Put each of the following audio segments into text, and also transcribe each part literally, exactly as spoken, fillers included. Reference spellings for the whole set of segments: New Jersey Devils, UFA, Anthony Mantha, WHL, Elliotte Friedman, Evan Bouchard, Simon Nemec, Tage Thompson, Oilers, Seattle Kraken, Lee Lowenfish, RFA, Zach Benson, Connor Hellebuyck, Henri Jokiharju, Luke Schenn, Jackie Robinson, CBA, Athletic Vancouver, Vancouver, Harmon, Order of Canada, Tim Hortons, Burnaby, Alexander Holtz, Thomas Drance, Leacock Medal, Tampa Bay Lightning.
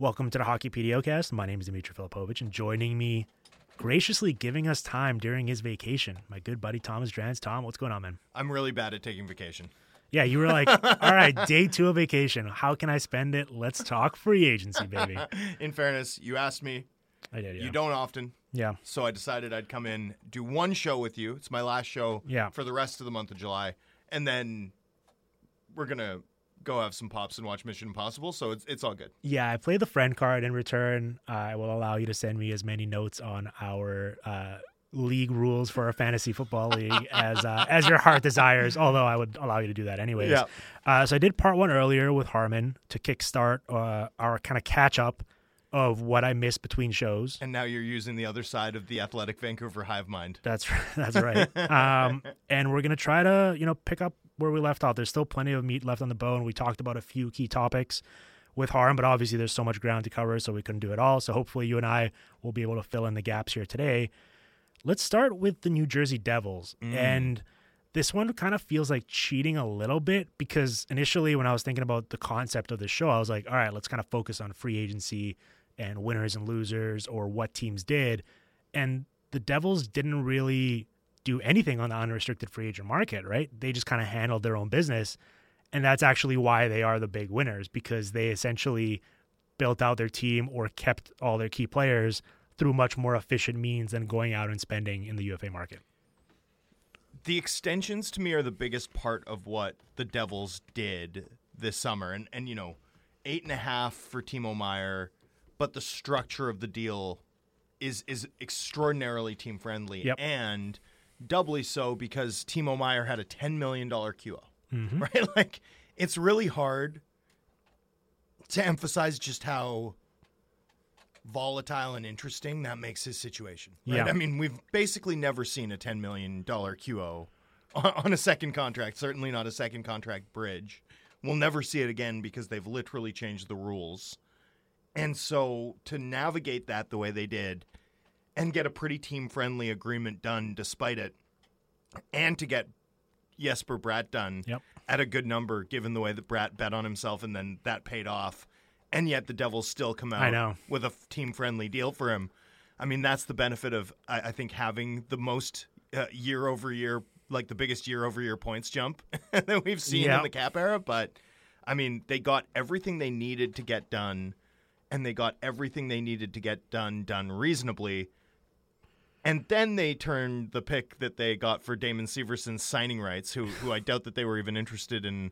Welcome to the Hockey PDOcast. My name is Dmitry Filipovich, and joining me, graciously giving us time during his vacation, my good buddy Thomas Drance. Tom, what's going on, man? I'm really bad at taking vacation. Yeah, you were like, all right, day two of vacation. How can I spend it? Let's talk free agency, baby. In fairness, you asked me. I did, yeah. You don't often. Yeah. So I decided I'd come in, do one show with you. It's my last show yeah. for the rest of the month of July. And then we're going to go have some pops and watch Mission Impossible. So it's it's all good. Yeah, I play the friend card. In return, I will allow you to send me as many notes on our uh, league rules for our fantasy football league as uh, as your heart desires, although I would allow you to do that anyways. Yeah. Uh, so I did part one earlier with Harmon to kickstart uh, our kind of catch-up of what I missed between shows. And now you're using the other side of the athletic Vancouver hive mind. That's right. That's right. um, and we're going to try to, you know, pick up where we left off. There's still plenty of meat left on the bone. We talked about a few key topics with Harm, but obviously there's so much ground to cover, so we couldn't do it all. So hopefully you and I will be able to fill in the gaps here today. Let's start with the New Jersey Devils. Mm. And this one kind of feels like cheating a little bit, because initially when I was thinking about the concept of the show, I was like, all right, let's kind of focus on free agency and winners and losers, or what teams did. And the Devils didn't really do anything on the unrestricted free agent market, right? They just kind of handled their own business. And that's actually why they are the big winners, because they essentially built out their team or kept all their key players through much more efficient means than going out and spending in the U F A market. The extensions to me are the biggest part of what the Devils did this summer. And, and you know, eight and a half for Timo Meier, but the structure of the deal is is extraordinarily team-friendly, yep. and doubly so because Timo Meier had a ten million dollars Q O, mm-hmm. right? Like, it's really hard to emphasize just how volatile and interesting that makes his situation. Right? Yeah. I mean, we've basically never seen a ten million dollars Q O on, on a second contract, certainly not a second contract bridge. We'll never see it again because they've literally changed the rules. And so to navigate that the way they did and get a pretty team-friendly agreement done despite it, and to get Jesper Bratt done yep. at a good number given the way that Bratt bet on himself and then that paid off, and yet the Devils still come out I know. with a team-friendly deal for him. I mean, that's the benefit of, I, I think, having the most uh, year-over-year, like the biggest year-over-year points jump that we've seen yep. in the cap era. But, I mean, they got everything they needed to get done. And they got everything they needed to get done, done reasonably. And then they turned the pick that they got for Damon Severson's signing rights, who who I doubt that they were even interested in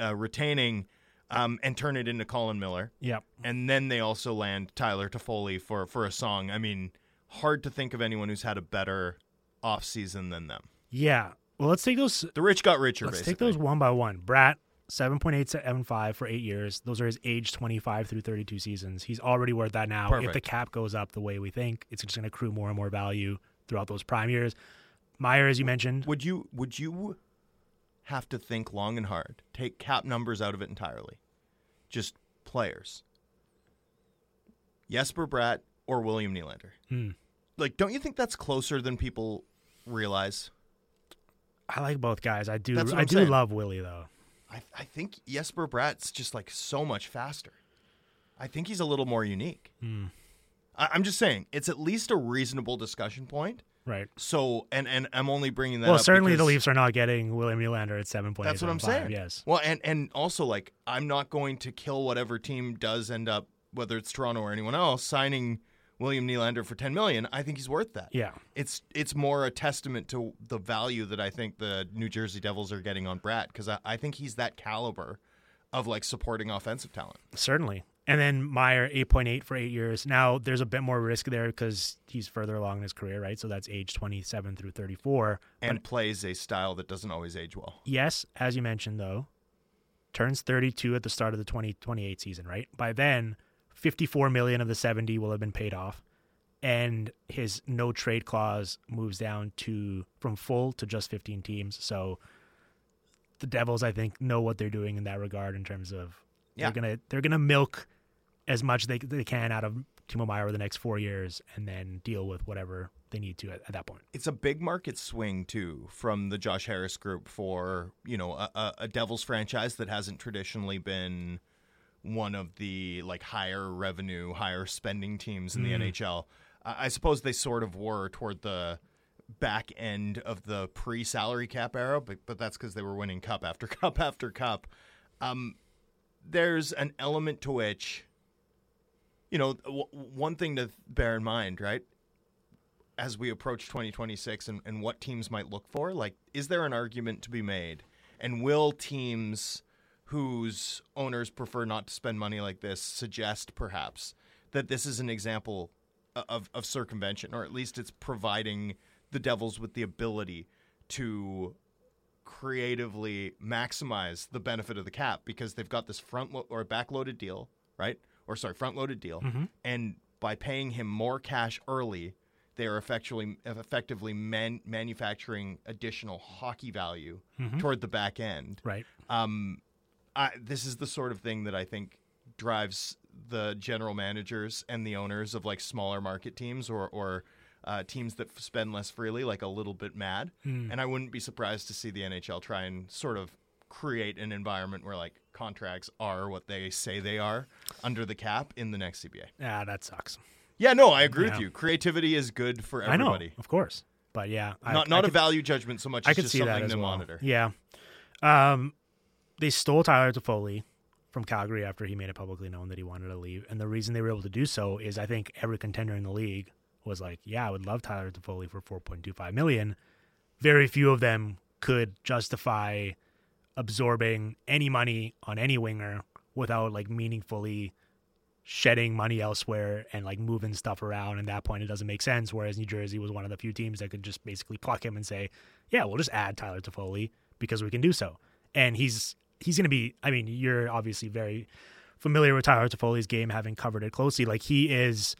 uh, retaining, um, and turn it into Colin Miller. Yep. And then they also land Tyler Toffoli for, for a song. I mean, hard to think of anyone who's had a better offseason than them. Yeah. Well, let's take those. The rich got richer, let's basically. Let's take those one by one. Bratt. seven point eight seven five for eight years. Those are his age twenty-five through thirty-two seasons. He's already worth that now. Perfect. If the cap goes up the way we think, it's just going to accrue more and more value throughout those prime years. Meier, as you mentioned. Would you would you have to think long and hard? Take cap numbers out of it entirely. Just players. Jesper Bratt or William Nylander. Hmm. Like, don't you think that's closer than people realize? I like both guys. I do. I do saying. love Willie, though. I, I think Jesper Bratt's just, like, so much faster. I think he's a little more unique. Mm. I, I'm just saying, it's at least a reasonable discussion point. Right. So, and, and I'm only bringing that well, up Well, certainly the Leafs are not getting William Nylander at seven point eight five. That's what I'm saying. Yes. Well, and, and also, like, I'm not going to kill whatever team does end up, whether it's Toronto or anyone else, signing William Nylander for ten million dollars. I think he's worth that. Yeah. It's it's more a testament to the value that I think the New Jersey Devils are getting on Bratt, because I, I think he's that caliber of, like, supporting offensive talent. Certainly. And then Meier, eight point eight for eight years. Now, there's a bit more risk there because he's further along in his career, right? So that's age twenty-seven through thirty-four. And but, plays a style that doesn't always age well. Yes, as you mentioned, though, turns thirty-two at the start of the twenty twenty-eight season, right? By then, fifty-four million dollars of the seventy will have been paid off, and his no trade clause moves down to from full to just fifteen teams. So the Devils, I think, know what they're doing in that regard in terms of yeah. they're gonna they're gonna milk as much as they they can out of Timo Meier over the next four years, and then deal with whatever they need to at, at that point. It's a big market swing too from the Josh Harris group for you know a, a Devils franchise that hasn't traditionally been one of the like higher revenue, higher spending teams in mm. the N H L. I suppose they sort of were toward the back end of the pre-salary cap era, but, but that's because they were winning cup after cup after cup. Um, there's an element to which, you know, w- one thing to bear in mind, right, as we approach twenty twenty-six and, and what teams might look for, like, is there an argument to be made? And will teams whose owners prefer not to spend money like this suggest, perhaps, that this is an example of, of circumvention, or at least it's providing the Devils with the ability to creatively maximize the benefit of the cap, because they've got this front lo- or back-loaded deal, right? Or sorry, front-loaded deal. Mm-hmm. And by paying him more cash early, they are effectually, effectively man- manufacturing additional hockey value mm-hmm. toward the back end. Right. Um, I, this is the sort of thing that I think drives the general managers and the owners of like smaller market teams or or uh, teams that f- spend less freely, like a little bit mad. Mm. And I wouldn't be surprised to see the N H L try and sort of create an environment where like contracts are what they say they are under the cap in the next C B A. Yeah, that sucks. Yeah, no, I agree yeah. with you. Creativity is good for everybody. I know, of course. But yeah. I, not not I a could, value judgment so much as I could just see something that as to well. monitor. Yeah. Um, they stole Tyler Toffoli from Calgary after he made it publicly known that he wanted to leave. And the reason they were able to do so is I think every contender in the league was like, yeah, I would love Tyler Toffoli for four point two five million dollars. Very few of them could justify absorbing any money on any winger without like meaningfully shedding money elsewhere and like moving stuff around. At that point, it doesn't make sense. Whereas New Jersey was one of the few teams that could just basically pluck him and say, yeah, we'll just add Tyler Toffoli because we can do so. And he's, he's going to be, I mean, you're obviously very familiar with Tyler Toffoli's game, having covered it closely. Like he is,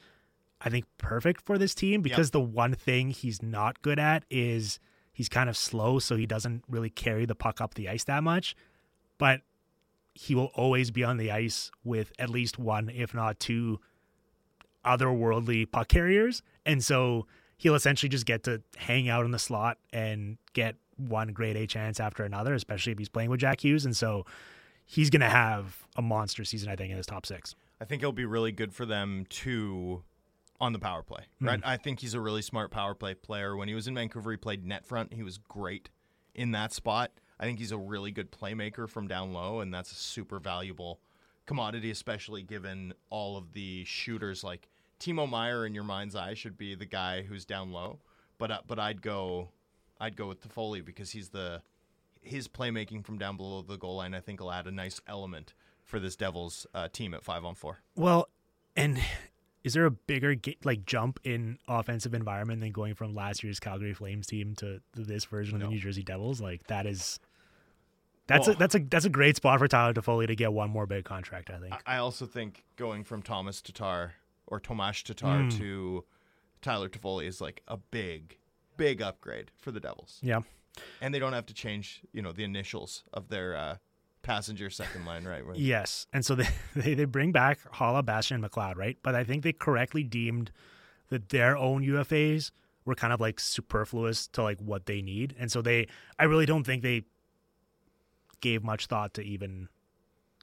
I think, perfect for this team because yep. the one thing he's not good at is he's kind of slow. So he doesn't really carry the puck up the ice that much, but he will always be on the ice with at least one, if not two, otherworldly puck carriers. And so he'll essentially just get to hang out in the slot and get one grade A chance after another, especially if he's playing with Jack Hughes. And so he's going to have a monster season, I think, in his top six. I think it'll be really good for them, too, on the power play, right? Mm-hmm. I think he's a really smart power play player. When he was in Vancouver, he played net front. He was great in that spot. I think he's a really good playmaker from down low, and that's a super valuable commodity, especially given all of the shooters. Like Timo Meier, in your mind's eye, should be the guy who's down low, but uh, but I'd go, I'd go with Toffoli because he's the his playmaking from down below the goal line. I think will add a nice element for this Devils uh, team at five on four. Well, and is there a bigger like jump in offensive environment than going from last year's Calgary Flames team to this version of no. the New Jersey Devils? Like that is that's oh. a, that's a that's a great spot for Tyler Toffoli to get one more big contract. I think. I also think going from Thomas Tatar or Tomáš Tatar mm. to Tyler Toffoli is like a big, big upgrade for the Devils. Yeah, and they don't have to change you know the initials of their uh, passenger second line, right? Yes. And so they, they, they bring back Holla, Bastian, and McLeod, right? But I think they correctly deemed that their own U F As were kind of like superfluous to like what they need. And so they, I really don't think they gave much thought to even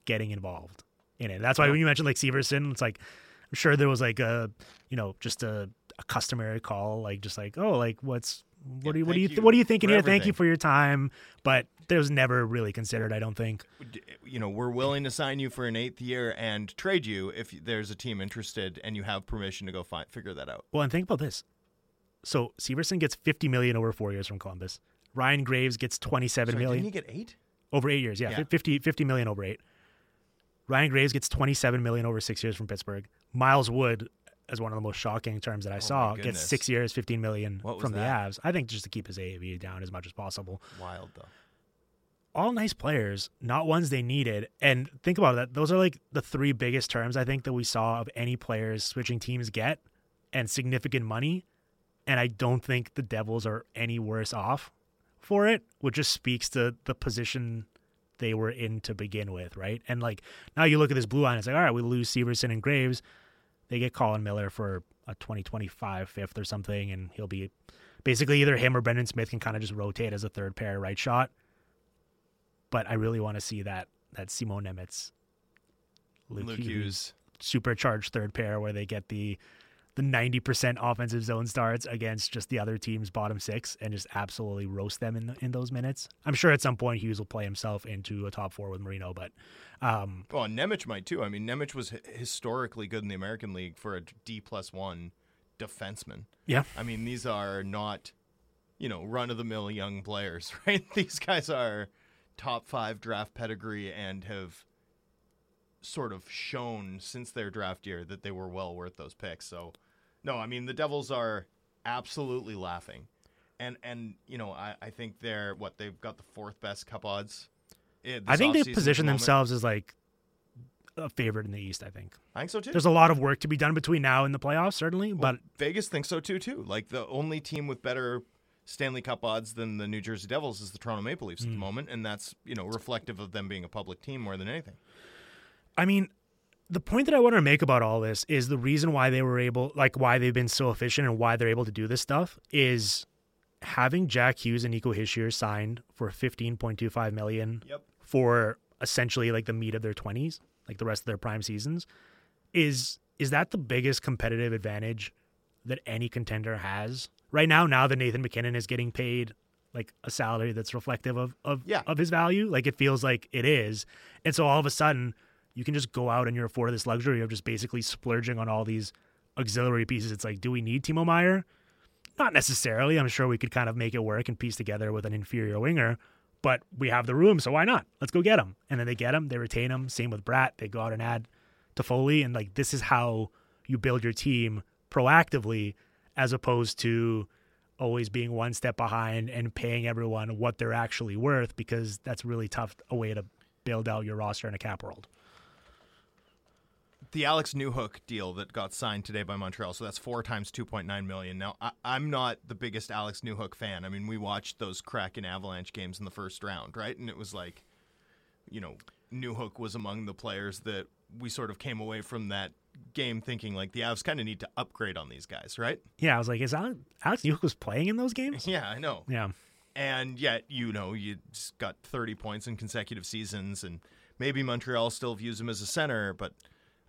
getting involved in it. That's why when you mentioned like Severson, it's like, I'm sure there was like a, you know, just a, a customary call, like just like, oh, like what's, What, yeah, do you, what do you th- what do you thinking here? Everything. Thank you for your time, but there was never really considered. I don't think. You know, we're willing to sign you for an eighth year and trade you if there's a team interested and you have permission to go find figure that out. Well, and think about this. So Severson gets fifty million over four years from Columbus. Ryan Graves gets twenty-seven Sorry, million. Didn't he get eight over eight years? Yeah, yeah. fifty, fifty million over eight. Ryan Graves gets twenty-seven million over six years from Pittsburgh. Miles Wood, as one of the most shocking terms that I oh saw, gets six years, fifteen million from that? the Avs. I think just to keep his A A V down as much as possible. Wild, though. All nice players, not ones they needed. And think about that. Those are like the three biggest terms, I think, that we saw of any players switching teams get, and significant money. And I don't think the Devils are any worse off for it, which just speaks to the position they were in to begin with, right? And like now you look at this blue line, it's like, all right, we lose Severson and Graves. They get Colin Miller for a twenty twenty-five fifth or something, and he'll be basically either him or Brendan Smith can kind of just rotate as a third pair right shot. But I really want to see that that Simon Nemec Luke, Luke Hughes. Hughes supercharged third pair where they get the the ninety percent offensive zone starts against just the other team's bottom six and just absolutely roast them in the, in those minutes. I'm sure at some point Hughes will play himself into a top four with Marino, but... Um, well, and Nemec might too. I mean, Nemec was h- historically good in the American League for a D plus one defenseman. Yeah. I mean, these are not, you know, run-of-the-mill young players, right? These guys are top five draft pedigree and have sort of shown since their draft year that they were well worth those picks. So, no, I mean, the Devils are absolutely laughing. And, and you know, I, I think they're, what, they've got the fourth best cup odds. I think they position themselves as, like, a favorite in the East, I think. I think so, too. There's a lot of work to be done between now and the playoffs, certainly. Well, but Vegas thinks so, too, too. Like, the only team with better Stanley Cup odds than the New Jersey Devils is the Toronto Maple Leafs mm. at the moment, and that's, you know, reflective of them being a public team more than anything. I mean, the point that I want to make about all this is the reason why they were able, like why they've been so efficient and why they're able to do this stuff is having Jack Hughes and Nico Hischier signed for fifteen point two five million dollars yep. for essentially like the meat of their twenties, like the rest of their prime seasons. Is is that the biggest competitive advantage that any contender has right now? Now that Nathan McKinnon is getting paid like a salary that's reflective of of, yeah. of his value, like it feels like it is, and so all of a sudden. You can just go out and you're afforded this luxury of just basically splurging on all these auxiliary pieces. It's like, do we need Timo Meier? Not necessarily. I'm sure we could kind of make it work and piece together with an inferior winger, but we have the room, so why not? Let's go get him. And then they get him. They retain him. Same with Bratt. They go out and add Toffoli. And, like, this is how you build your team proactively as opposed to always being one step behind and paying everyone what they're actually worth because that's really tough a way to build out your roster in a cap world. The Alex Newhook deal that got signed today by Montreal, so that's four times two point nine million dollars. Now, I, I'm not the biggest Alex Newhook fan. I mean, we watched those Kraken Avalanche games in the first round, right? And it was like, you know, Newhook was among the players that we sort of came away from that game thinking, like, the Avs kind of need to upgrade on these guys, right? Yeah, I was like, is Alex, Alex Newhook was playing in those games? Yeah, I know. Yeah. And yet, you know, you just got thirty points in consecutive seasons, and maybe Montreal still views him as a center, but...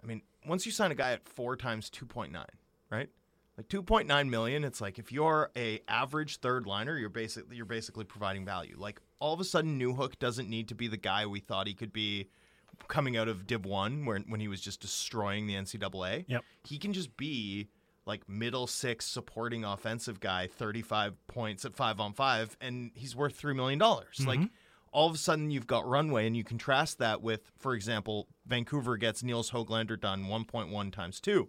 I mean, once you sign a guy at four times two point nine, right? Like two point nine million, it's like if you're a average third liner, you're basically you're basically providing value. Like all of a sudden, Newhook doesn't need to be the guy we thought he could be coming out of Div One, where when he was just destroying the N C double A. Yep. He can just be like middle six supporting offensive guy, thirty-five points at five on five, and he's worth three million dollars. Mm-hmm. Like. All of a sudden, you've got runway, and you contrast that with, for example, Vancouver gets Nils Höglander done one point one times two.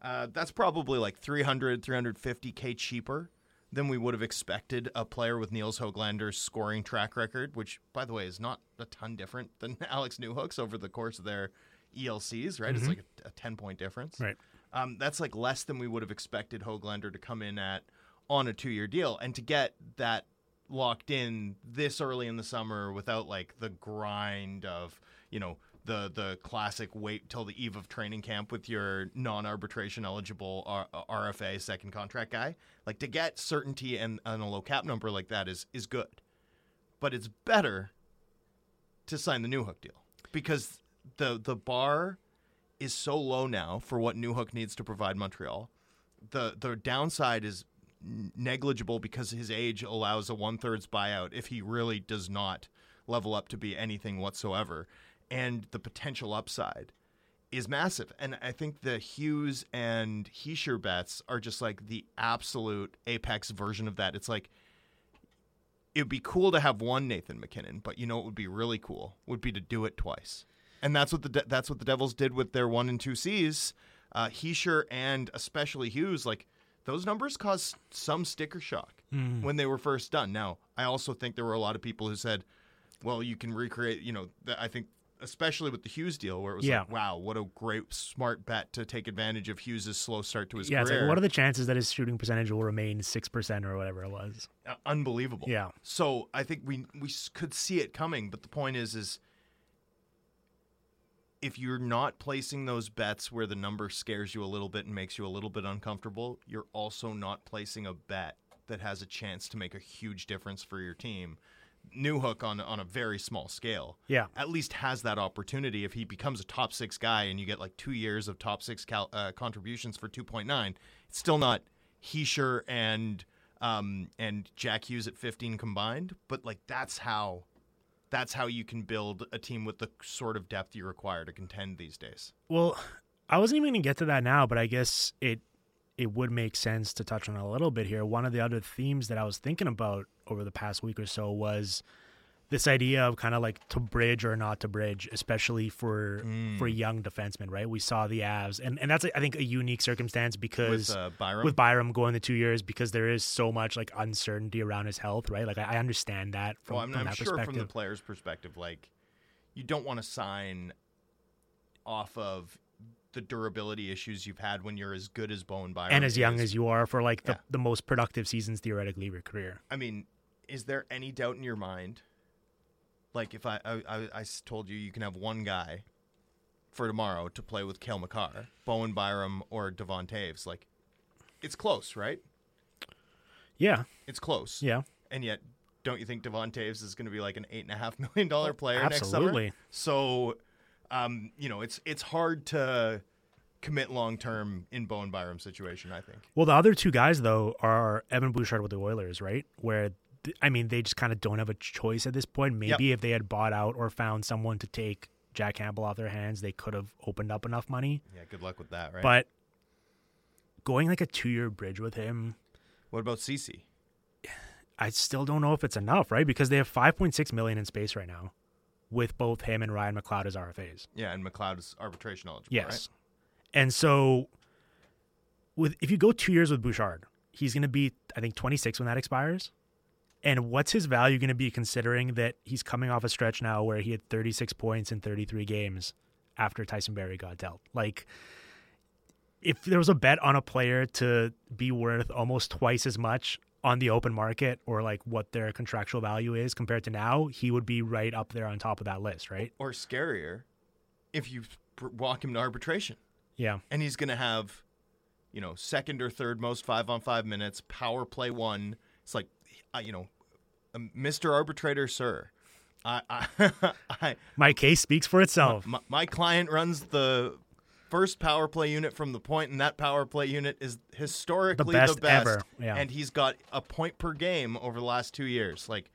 Uh, that's probably like three hundred, three fifty K cheaper than we would have expected a player with Nils Höglander's scoring track record, which, by the way, is not a ton different than Alex Newhook's over the course of their E L Cs, right? Mm-hmm. It's like a, a ten-point difference. Right. Um, that's like less than we would have expected Höglander to come in at on a two-year deal. And to get that locked in this early in the summer without like the grind of, you know, the the classic wait till the eve of training camp with your non-arbitration eligible R F A second contract guy. Like to get certainty and, and a low cap number like that is is good, but it's better to sign the Newhook deal because the the bar is so low now for what Newhook needs to provide Montreal. The the downside is negligible because his age allows a one-thirds buyout if he really does not level up to be anything whatsoever. And the potential upside is massive. And I think the Hughes and Hischier bets are just like the absolute apex version of that. It's like it would be cool to have one Nathan McKinnon, but you know what would be really cool would be to do it twice. And that's what the de- that's what the Devils did with their one and two C's. Uh, Hischier and especially Hughes, like, those numbers caused some sticker shock mm. when they were first done. Now, I also think there were a lot of people who said, well, you can recreate, you know, th- I think especially with the Hughes deal where it was yeah. like, wow, what a great smart bet to take advantage of Hughes' slow start to his yeah, career. It's like, what are the chances that his shooting percentage will remain six percent or whatever it was? Uh, unbelievable. Yeah. So I think we we could see it coming, but the point is, is if you're not placing those bets where the number scares you a little bit and makes you a little bit uncomfortable, you're also not placing a bet that has a chance to make a huge difference for your team. Newhook on on a very small scale, yeah, at least has that opportunity. If he becomes a top six guy and you get like two years of top six cal- uh, contributions for two point nine, it's still not Hischier and um, and Jack Hughes at fifteen combined. But like that's how that's how you can build a team with the sort of depth you require to contend these days. Well, I wasn't even going to get to that now, but I guess it it would make sense to touch on it a little bit here. One of the other themes that I was thinking about over the past week or so was this idea of kind of like to bridge or not to bridge, especially for mm. for young defensemen, right? We saw the Avs, and, and that's, I think, a unique circumstance because with, uh, Byram. with Byram going the two years because there is so much like uncertainty around his health, right? Like I, I understand that from, well, I'm, from I'm that sure perspective. From the player's perspective, like you don't want to sign off of the durability issues you've had when you're as good as Bowen Byram and as young is. as you are for like the, yeah. the most productive seasons theoretically of your career. I mean, is there any doubt in your mind? Like if I, I I told you you can have one guy for tomorrow to play with Cale Makar, Bowen Byram, or Devon Toews, like it's close, right? Yeah, it's close. Yeah, and yet, don't you think Devon Toews is going to be like an eight and a half million dollar player Absolutely. next summer? So, um, you know, it's it's hard to commit long term in Bowen Byram's situation, I think. Well, the other two guys though are Evan Bouchard with the Oilers, right? Where I mean, they just kind of don't have a choice at this point. Maybe yep. if they had bought out or found someone to take Jack Campbell off their hands, they could have opened up enough money. Yeah, good luck with that, right? But going like a two-year bridge with him. What about Cece? I still don't know if it's enough, right? Because they have five point six million dollars in space right now with both him and Ryan McLeod as R F As. Yeah, and McLeod is arbitration eligible, yes. right? And so with if you go two years with Bouchard, he's going to be, I think, twenty-six when that expires. And what's his value going to be considering that he's coming off a stretch now where he had thirty-six points in thirty-three games after Tyson Barrie got dealt? Like, if there was a bet on a player to be worth almost twice as much on the open market or, like, what their contractual value is compared to now, he would be right up there on top of that list, right? Or scarier, if you walk him to arbitration. Yeah. And he's going to have, you know, second or third most five-on-five minutes, power play one. It's like, Uh, you know, um, Mister Arbitrator, sir, I, I, I, my case speaks for itself. My, my client runs the first power play unit from the point, and that power play unit is historically the best, the best ever. Yeah. And he's got a point per game over the last two years. Like,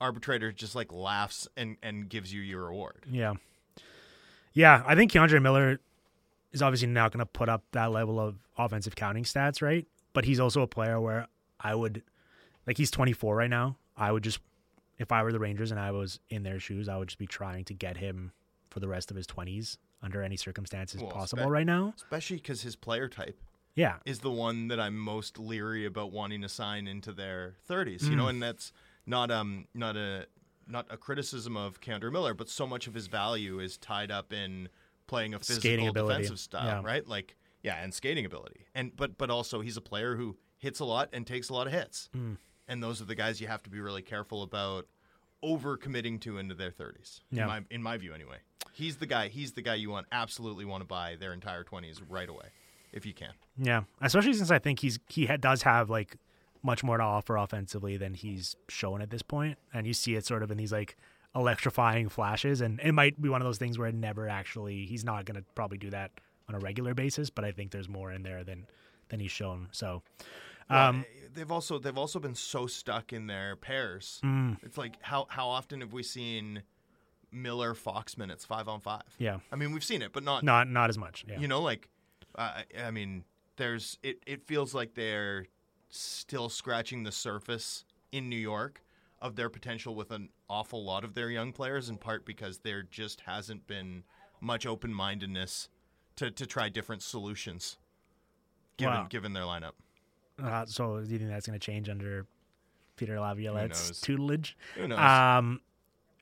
arbitrator just like laughs and, and gives you your award. Yeah, yeah. I think K'Andre Miller is obviously not going to put up that level of offensive counting stats, right? But he's also a player where I would. Like, he's twenty-four right now. I would just, if I were the Rangers and I was in their shoes, I would just be trying to get him for the rest of his twenties under any circumstances well, possible spe- right now. Especially because his player type yeah. is the one that I'm most leery about wanting to sign into their thirties. Mm. You know, and that's not um not a not a criticism of K'Andre Miller, but so much of his value is tied up in playing a physical defensive style, yeah. right? Like, yeah, and skating ability. And but but also he's a player who hits a lot and takes a lot of hits. Mm. And those are the guys you have to be really careful about overcommitting to into their thirties, yeah. in my, in my view anyway. He's the guy He's the guy you want absolutely want to buy their entire twenties right away if you can. Yeah, especially since I think he's he ha- does have like much more to offer offensively than he's shown at this point. And you see it sort of in these like electrifying flashes. And it might be one of those things where it never actually – he's not going to probably do that on a regular basis, but I think there's more in there than, than he's shown. So – Um, yeah, they've also they've also been so stuck in their pairs. Mm. It's like how how often have we seen Miller Fox minutes five on five? Yeah, I mean we've seen it, but not not not as much. Yeah. You know, like uh, I mean, there's it, it feels like they're still scratching the surface in New York of their potential with an awful lot of their young players, in part because there just hasn't been much open mindedness to to try different solutions, given wow. given their lineup. Uh, so do you think that's going to change under Peter Laviolette's tutelage? Who knows? Um,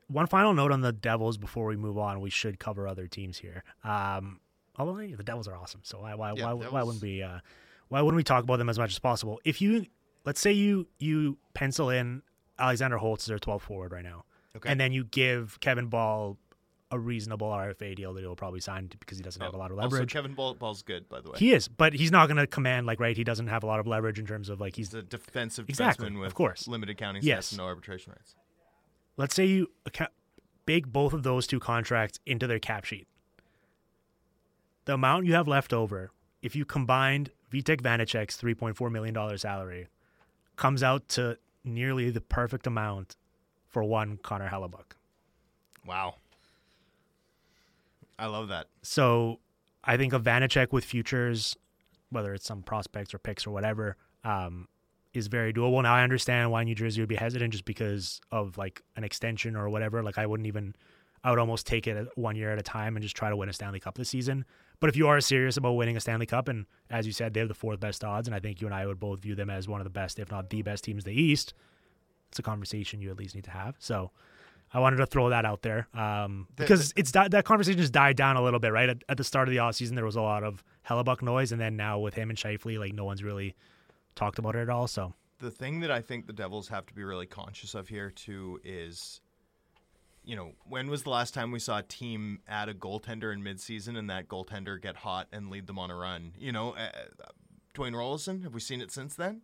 one final note on the Devils before we move on. We should cover other teams here. Um, although the Devils are awesome, so why why yeah, why, why wouldn't we uh, why wouldn't we talk about them as much as possible? If you let's say you you pencil in Alexander Holtz as their twelfth forward right now, okay. and then you give Kevin Bahl a reasonable R F A deal that he'll probably sign because he doesn't oh, have a lot of leverage. Also, Kevin Ball, Ball's good, by the way. He is, but he's not going to command, like, right, he doesn't have a lot of leverage in terms of, like, he's... he's a defensive defenseman with of course. limited counting stats yes. and no arbitration rights. Let's say you bake both of those two contracts into their cap sheet. The amount you have left over, if you combined Vitek Vanacek's three point four million dollars salary, comes out to nearly the perfect amount for one Connor Hellebuyck. Wow. I love that. So I think a Vanacek with futures, whether it's some prospects or picks or whatever, um, is very doable. Now I understand why New Jersey would be hesitant just because of like an extension or whatever. Like I wouldn't even, I would almost take it one year at a time and just try to win a Stanley Cup this season. But if you are serious about winning a Stanley Cup, and as you said, they have the fourth best odds, and I think you and I would both view them as one of the best, if not the best teams in the East, it's a conversation you at least need to have. So I wanted to throw that out there um, because it's that conversation has died down a little bit, right? At, at the start of the offseason, there was a lot of Hellebuyck noise, and then now with him and Scheifele, like no one's really talked about it at all. So the thing that I think the Devils have to be really conscious of here too is, you know, when was the last time we saw a team add a goaltender in midseason and that goaltender get hot and lead them on a run? You know, uh, Dwayne Rollison, have we seen it since then?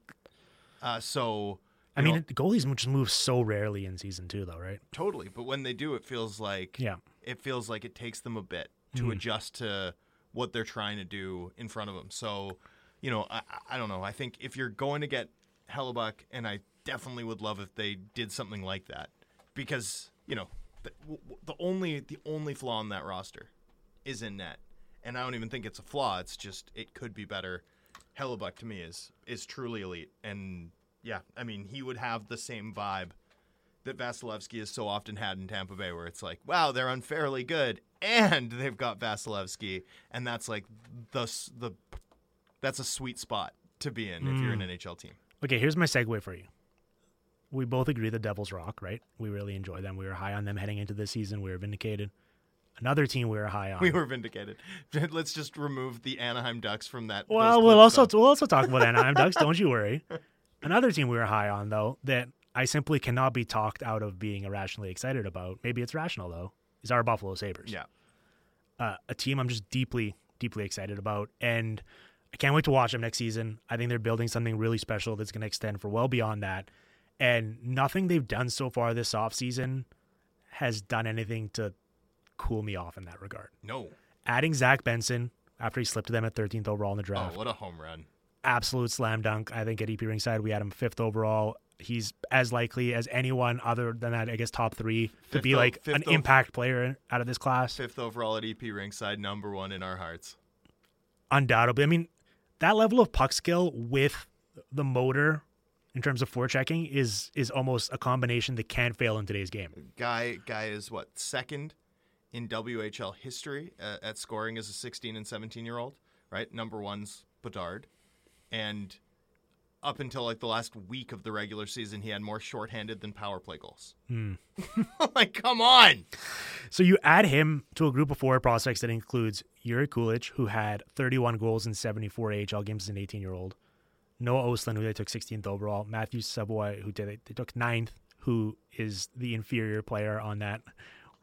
Uh, so... You I know, mean, the goalies just move so rarely in season two, though, right? Totally, but when they do, it feels like yeah. it feels like it takes them a bit to mm-hmm. adjust to what they're trying to do in front of them. So, you know, I, I don't know. I think if you're going to get Hellebuyck, and I definitely would love if they did something like that, because you know, the, the only the only flaw in that roster is in net, and I don't even think it's a flaw. It's just it could be better. Hellebuyck to me is is truly elite, and. Yeah, I mean, he would have the same vibe that Vasilevsky has so often had in Tampa Bay, where it's like, wow, they're unfairly good, and they've got Vasilevsky, and that's like the the that's a sweet spot to be in mm. if you're an N H L team. Okay, here's my segue for you. We both agree the Devils rock, right? We really enjoy them. We were high on them heading into this season. We were vindicated. Another team we were high on. We were vindicated. Let's just remove the Anaheim Ducks from that. Well, we'll also we'll also talk about Anaheim Ducks. Don't you worry. Another team we were high on, though, that I simply cannot be talked out of being irrationally excited about, maybe it's rational, though, is our Buffalo Sabres. Yeah. Uh, a team I'm just deeply, deeply excited about, and I can't wait to watch them next season. I think they're building something really special that's going to extend for well beyond that, and nothing they've done so far this offseason has done anything to cool me off in that regard. No. Adding Zach Benson after he slipped to them at thirteenth overall in the draft. Oh, what a home run. Absolute slam dunk. I think at E P Ringside, we had him fifth overall. He's as likely as anyone other than that, I guess, top three to be like an impact player out of this class. Fifth overall at E P Ringside, number one in our hearts. Undoubtedly. I mean, that level of puck skill with the motor in terms of forechecking is is almost a combination that can't fail in today's game. Guy, guy is, what, second in W H L history at, at scoring as a sixteen- and seventeen-year-old, right? Number one's Bedard. And up until like the last week of the regular season, he had more shorthanded than power play goals. Mm. Like, come on. So you add him to a group of four prospects that includes Yuri Kulich, who had thirty-one goals in seventy-four A H L games as an eighteen-year-old. Noah Oslin, who they took sixteenth overall. Matthew Savoie, who they, they took ninth, who is the inferior player on that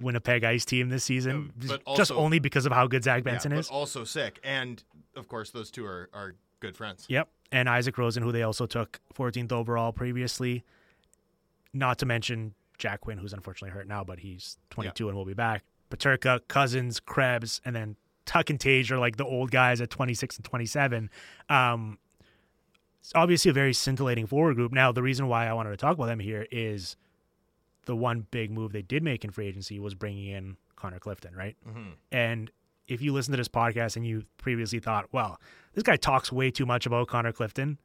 Winnipeg Ice team this season. Yeah, but also, just only because of how good Zach Benson yeah, is. Also sick. And, of course, those two are... are good friends. Yep. And Isaac Rosen, who they also took fourteenth overall previously. Not to mention Jack Quinn, who's unfortunately hurt now, but he's twenty-two yeah. and will be back. Peterka, Cousins, Krebs, and then Tuck and Tage are like the old guys at twenty-six and twenty-seven. Um, it's obviously a very scintillating forward group. Now, the reason why I wanted to talk about them here is the one big move they did make in free agency was bringing in Connor Clifton, right? Mm-hmm. And if you listen to this podcast and you previously thought, well, this guy talks way too much about Connor Clifton,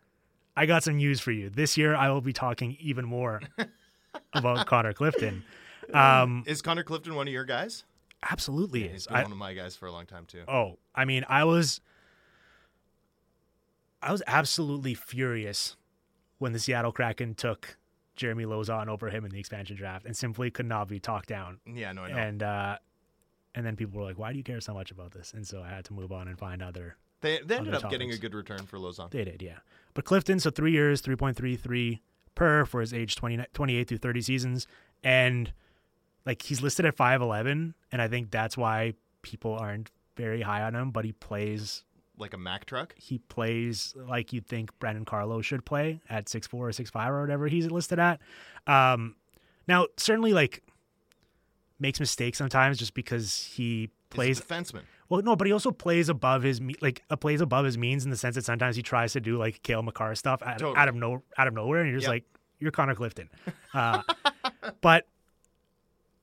I got some news for you. This year, I will be talking even more about Connor Clifton. Um, is Connor Clifton one of your guys? Absolutely yeah, is. He's been I, one of my guys for a long time, too. Oh, I mean, I was, I was absolutely furious when the Seattle Kraken took Jeremy Lozon over him in the expansion draft and simply could not be talked down. Yeah, no, I know. And, uh, And then people were like, why do you care so much about this? And so I had to move on and find other They, they ended other up topics. Getting a good return for Lozon. They did, yeah. But Clifton, so three years, three point three three per for his age twenty, twenty-eight through thirty seasons. And, like, he's listed at five eleven, and I think that's why people aren't very high on him, but he plays... Like a Mack truck? He plays like you'd think Brandon Carlo should play at six four or six five or whatever he's listed at. Um, Now, certainly, like, makes mistakes sometimes just because he plays. He's a defenseman. Well, no, but he also plays above his like uh, plays above his means in the sense that sometimes he tries to do like Kale McCarr stuff out, totally. out of no out of nowhere, and you're just yep. like, you're Connor Clifton. Uh, but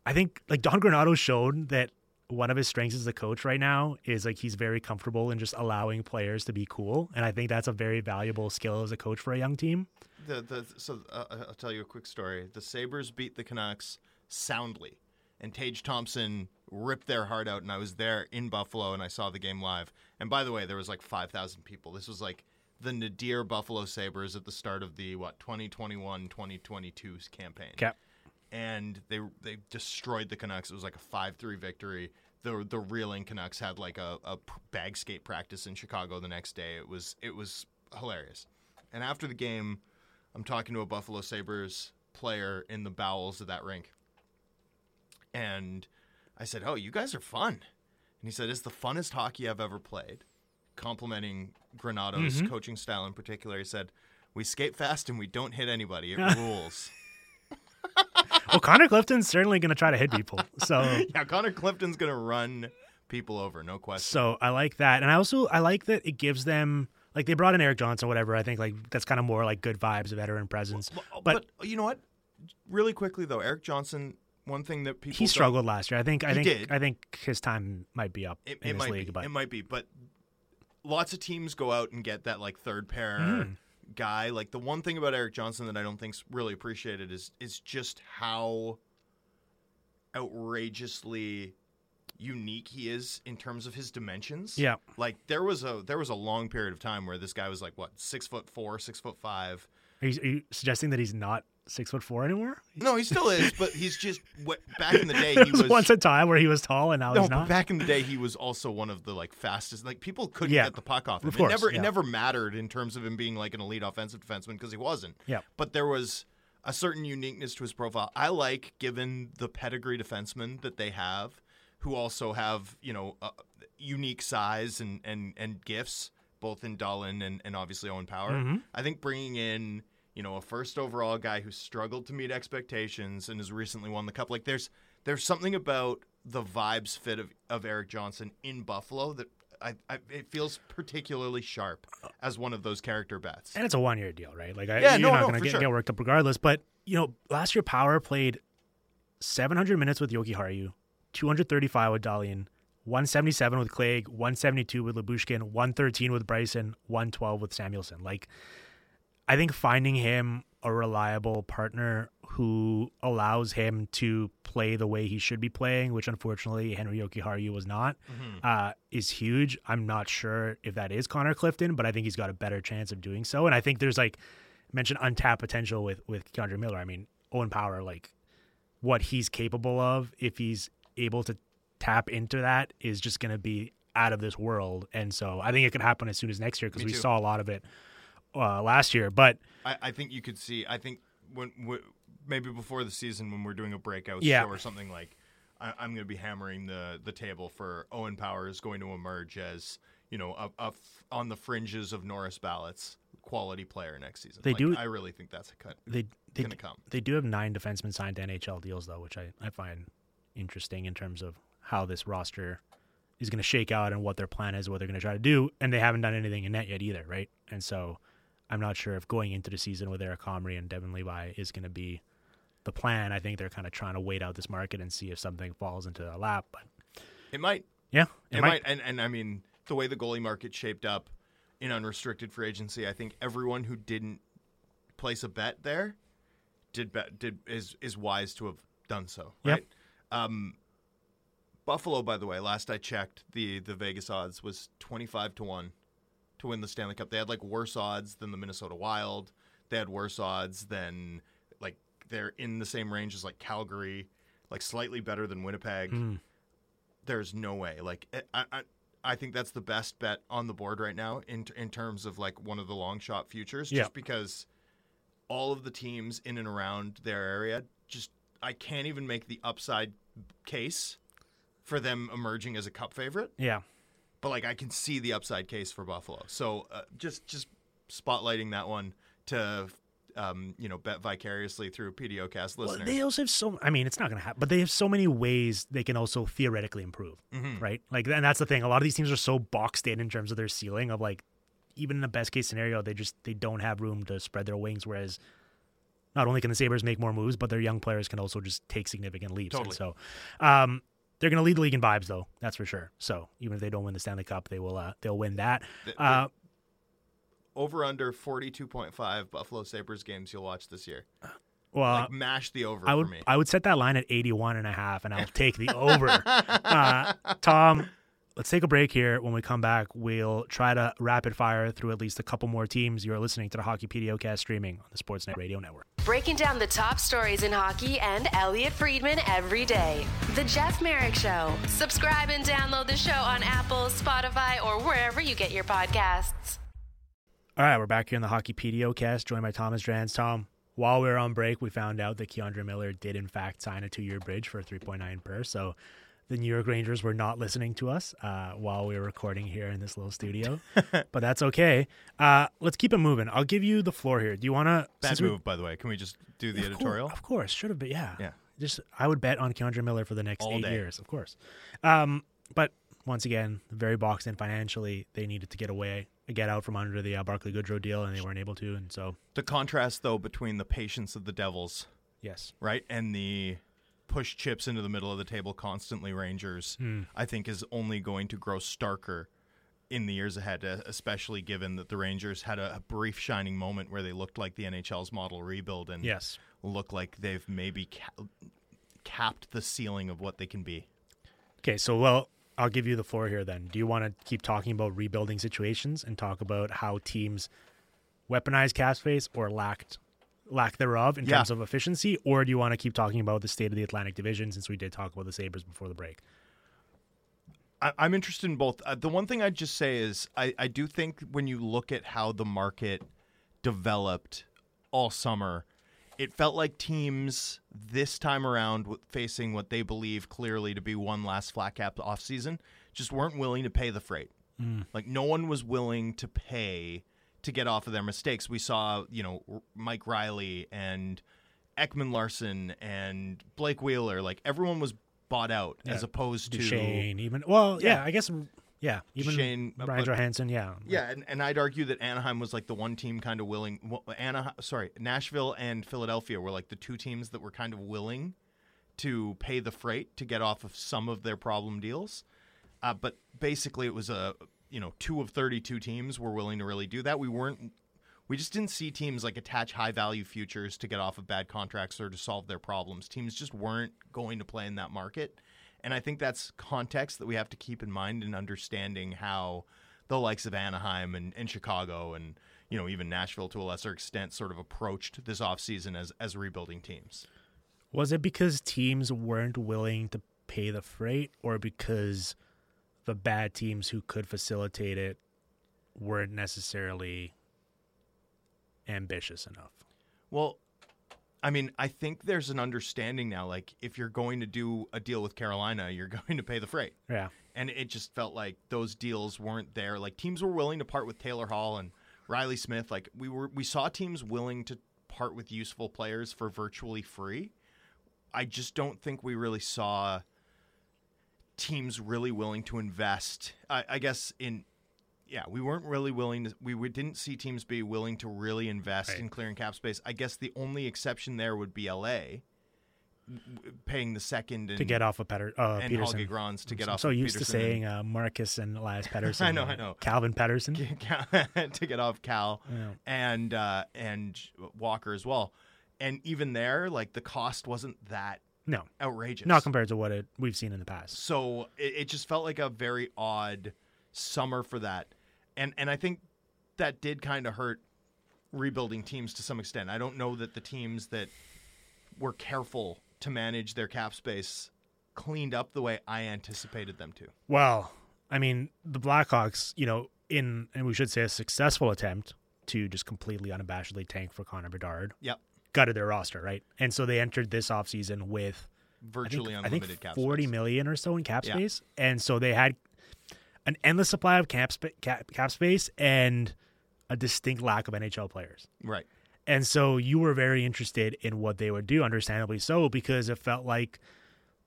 I think like Don Granato showed that one of his strengths as a coach right now is like he's very comfortable in just allowing players to be cool, and I think that's a very valuable skill as a coach for a young team. The, the, so uh, I'll tell you a quick story. The Sabres beat the Canucks soundly, and Tage Thompson ripped their heart out, and I was there in Buffalo, and I saw the game live. And by the way, there was like five thousand people. This was like the nadir Buffalo Sabres at the start of the, what, twenty twenty-one twenty twenty-two campaign. Cap. And they they destroyed the Canucks. It was like a five three victory. The the reeling Canucks had like a, a bag skate practice in Chicago the next day. It was it was hilarious. And after the game, I'm talking to a Buffalo Sabres player in the bowels of that rink. And I said, oh, you guys are fun. And he said, it's the funnest hockey I've ever played. Complimenting Granato's mm-hmm. coaching style in particular. He said, we skate fast and we don't hit anybody. It rules. Well, Connor Clifton's certainly going to try to hit people. So yeah, Connor Clifton's going to run people over, no question. So I like that. And I also, I like that it gives them, like they brought in Eric Johnson or whatever. I think like that's kind of more like good vibes, a veteran presence. Well, but, but you know what? Really quickly though, Eric Johnson... One thing that people he struggled last year. I think. I he think. Did. I think his time might be up it, in it this might league. Be. But. It might be. But lots of teams go out and get that like third pair mm. guy. Like the one thing about Eric Johnson that I don't think's really appreciated is is just how outrageously unique he is in terms of his dimensions. Yeah. Like there was a there was a long period of time where this guy was like what six foot four, six foot five. Are you, are you suggesting that he's not? Six foot four anymore? No, he still is, but he's just what, back in the day. There he was, was once a time where he was tall, and now no, he's not. But back in the day, he was also one of the like fastest. Like people couldn't yeah. get the puck off him. Of course, it never yeah. it never mattered in terms of him being like an elite offensive defenseman because he wasn't. Yeah. But there was a certain uniqueness to his profile. I like, given the pedigree defensemen that they have, who also have you know uh, unique size and and and gifts, both in Dahlin and and obviously Owen Power. Mm-hmm. I think bringing in. You know, a first overall guy who struggled to meet expectations and has recently won the cup. Like there's there's something about the vibes fit of, of Eric Johnson in Buffalo that I, I it feels particularly sharp as one of those character bets. And it's a one year deal, right? Like I, yeah, you're no, not no, going to get, sure. get worked up regardless. But you know, last year Power played seven hundred minutes with Yoki Haru, two hundred thirty-five with Dahlin, one hundred seventy-seven with Clegg, one hundred seventy-two with Lyubushkin, one hundred thirteen with Bryson, one hundred twelve with Samuelson. Like. I think finding him a reliable partner who allows him to play the way he should be playing, which unfortunately Henri Jokiharju was not, mm-hmm. uh, is huge. I'm not sure if that is Connor Clifton, but I think he's got a better chance of doing so. And I think there's like mentioned untapped potential with with K'Andre Miller. I mean, Owen Power, like what he's capable of, if he's able to tap into that, is just going to be out of this world. And so I think it could happen as soon as next year because we too. saw a lot of it. Uh, last year, but I, I think you could see. I think when, when maybe before the season, when we're doing a breakout yeah. show or something like, I, I'm going to be hammering the the table for Owen Power is going to emerge as you know a, a f- on the fringes of Norris Ballett's quality player next season. They like, do. I really think that's a cut. They they gonna come. They do have nine defensemen signed to N H L deals though, which I, I find interesting in terms of how this roster is going to shake out and what their plan is, what they're going to try to do, and they haven't done anything in net yet either, right? And so. I'm not sure if going into the season with Eric Comrie and Devin Levi is going to be the plan. I think they're kind of trying to wait out this market and see if something falls into their lap. But it might. Yeah, it, it might. might. And, and, I mean, the way the goalie market shaped up in unrestricted free agency, I think everyone who didn't place a bet there did bet, did is is wise to have done so, right? Yep. Um, Buffalo, by the way, last I checked, the, the Vegas odds was twenty-five to one. To win the Stanley Cup. They had like worse odds than the Minnesota Wild. They had worse odds than like they're in the same range as like Calgary, like slightly better than Winnipeg. Mm. There's no way. Like I, I, I think that's the best bet on the board right now in in terms of like one of the long shot futures. Just yeah. because all of the teams in and around their area just I can't even make the upside case for them emerging as a cup favorite. Yeah. But, like, I can see the upside case for Buffalo. So uh, just just spotlighting that one to um, you know, bet vicariously through PDOcast listeners. Well, they also have so, I mean, it's not going to happen, but they have so many ways they can also theoretically improve, mm-hmm. right? Like, and that's the thing. A lot of these teams are so boxed in in terms of their ceiling of like, even in the best case scenario, they just, they don't have room to spread their wings. Whereas not only can the Sabres make more moves, but their young players can also just take significant leaps. Totally. And so, um, they're going to lead the league in vibes though. That's for sure. So even if they don't win the Stanley Cup, they will, uh, they'll win that. Uh, Over under forty-two point five Buffalo Sabres games you'll watch this year. Well, like mash the over I would, for me. I would set that line at eighty-one and a half, and I'll take the over. Uh, Tom, let's take a break here. When we come back, we'll try to rapid fire through at least a couple more teams. You're listening to the Hockey PDOcast streaming on the Sportsnet Radio Network. Breaking down the top stories in hockey and Elliot Friedman every day. The Jeff Merrick Show. Subscribe and download the show on Apple, Spotify, or wherever you get your podcasts. All right, we're back here in the Hockey PDOcast, joined by Thomas Drance. Tom, while we were on break, we found out that K'Andre Miller did, in fact, sign a two-year bridge for three point nine per. So the New York Rangers were not listening to us uh, while we were recording here in this little studio, but that's okay. Uh, let's keep it moving. I'll give you the floor here. Do you want to? Bad move, we, by the way. Can we just do the of editorial? Course, of course, should have been. Yeah, yeah. Just I would bet on K'Andre Miller for the next All eight day. years, of course. Um, but once again, very boxed in financially. They needed to get away. Get out from under the uh, Barclay Goodrow deal, and they weren't able to, and so the contrast though between the patience of the Devils, yes, right, and the push chips into the middle of the table constantly Rangers, mm. I think is only going to grow starker in the years ahead, especially given that the Rangers had a, a brief shining moment where they looked like the N H L's model rebuild and yes, look like they've maybe ca- capped the ceiling of what they can be. Okay, so well. I'll give you the floor here then. Do you want to keep talking about rebuilding situations and talk about how teams weaponize cap space or lacked lack thereof in yeah. terms of efficiency? Or do you want to keep talking about the state of the Atlantic Division since we did talk about the Sabres before the break? I, I'm interested in both. Uh, the one thing I'd just say is I, I do think when you look at how the market developed all summer, it felt like teams this time around facing what they believe clearly to be one last flat cap offseason just weren't willing to pay the freight. Mm. Like no one was willing to pay to get off of their mistakes. We saw, you know, Mike Riley and Ekman Larson and Blake Wheeler, like everyone was bought out yeah. as opposed to Shane even. Well, yeah, yeah I guess. Yeah, even Shane, Brian Johansson, yeah. Yeah, and, and I'd argue that Anaheim was like the one team kind of willing well, – Anaheim, sorry, Nashville and Philadelphia were like the two teams that were kind of willing to pay the freight to get off of some of their problem deals. Uh, but basically it was a – you know, two of thirty-two teams were willing to really do that. We weren't – we just didn't see teams like attach high-value futures to get off of bad contracts or to solve their problems. Teams just weren't going to play in that market. And I think that's context that we have to keep in mind in understanding how the likes of Anaheim and, and Chicago and, you know, even Nashville to a lesser extent sort of approached this offseason as, as rebuilding teams. Was it because teams weren't willing to pay the freight or because the bad teams who could facilitate it weren't necessarily ambitious enough? Well, I mean, I think there's an understanding now, like, if you're going to do a deal with Carolina, you're going to pay the freight. Yeah. And it just felt like those deals weren't there. Like, teams were willing to part with Taylor Hall and Riley Smith. Like, we were we saw teams willing to part with useful players for virtually free. I just don't think we really saw teams really willing to invest, I, I guess, in... Yeah, we weren't really willing to, we, we didn't see teams be willing to really invest right. in clearing cap space. I guess the only exception there would be L A paying the second and, to get off of Petter, uh, and Peterson. Helge Grans to get I'm off. So of used Peterson to saying uh, Marcus and Elias Pettersson. I know, I know. Calvin Pettersson to get off Cal yeah. and uh, and Walker as well. And even there, like the cost wasn't that no outrageous, not compared to what it we've seen in the past. So it, it just felt like a very odd summer for that. And and I think that did kind of hurt rebuilding teams to some extent. I don't know that the teams that were careful to manage their cap space cleaned up the way I anticipated them to. Well, I mean, the Blackhawks, you know, in, and we should say a successful attempt to just completely unabashedly tank for Connor Bedard. Yep. Gutted their roster, right? And so they entered this offseason with virtually I think, unlimited I think cap space. forty million or so in cap yeah. space. And so they had an endless supply of cap, sp- cap cap space and a distinct lack of N H L players. Right. And so you were very interested in what they would do, understandably so, because it felt like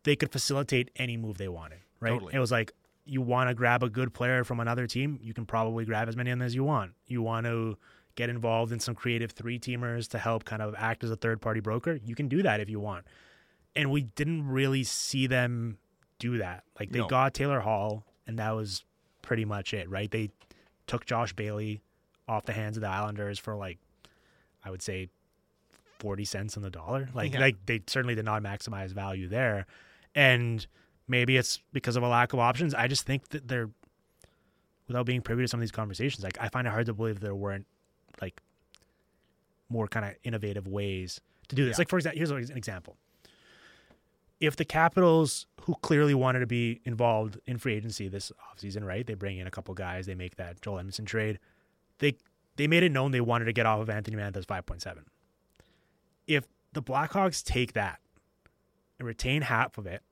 they could facilitate any move they wanted, right? Totally. It was like, you want to grab a good player from another team, you can probably grab as many of them as you want. You want to get involved in some creative three-teamers to help kind of act as a third-party broker, you can do that if you want. And we didn't really see them do that. Like, they no. got Taylor Hall, and that was pretty much it, right? They took Josh Bailey off the hands of the Islanders for, like, I would say forty cents on the dollar. Like, yeah. like they certainly did not maximize value there. And maybe it's because of a lack of options. I just think that they're, without being privy to some of these conversations, like, I find it hard to believe there weren't, like, more kind of innovative ways to do this. Yeah. Like, for example, here's an example. If the Capitals, who clearly wanted to be involved in free agency this offseason, right, they bring in a couple guys, they make that Joel Edmondson trade, they they made it known they wanted to get off of Anthony Mantha's five point seven. If the Blackhawks take that and retain half of it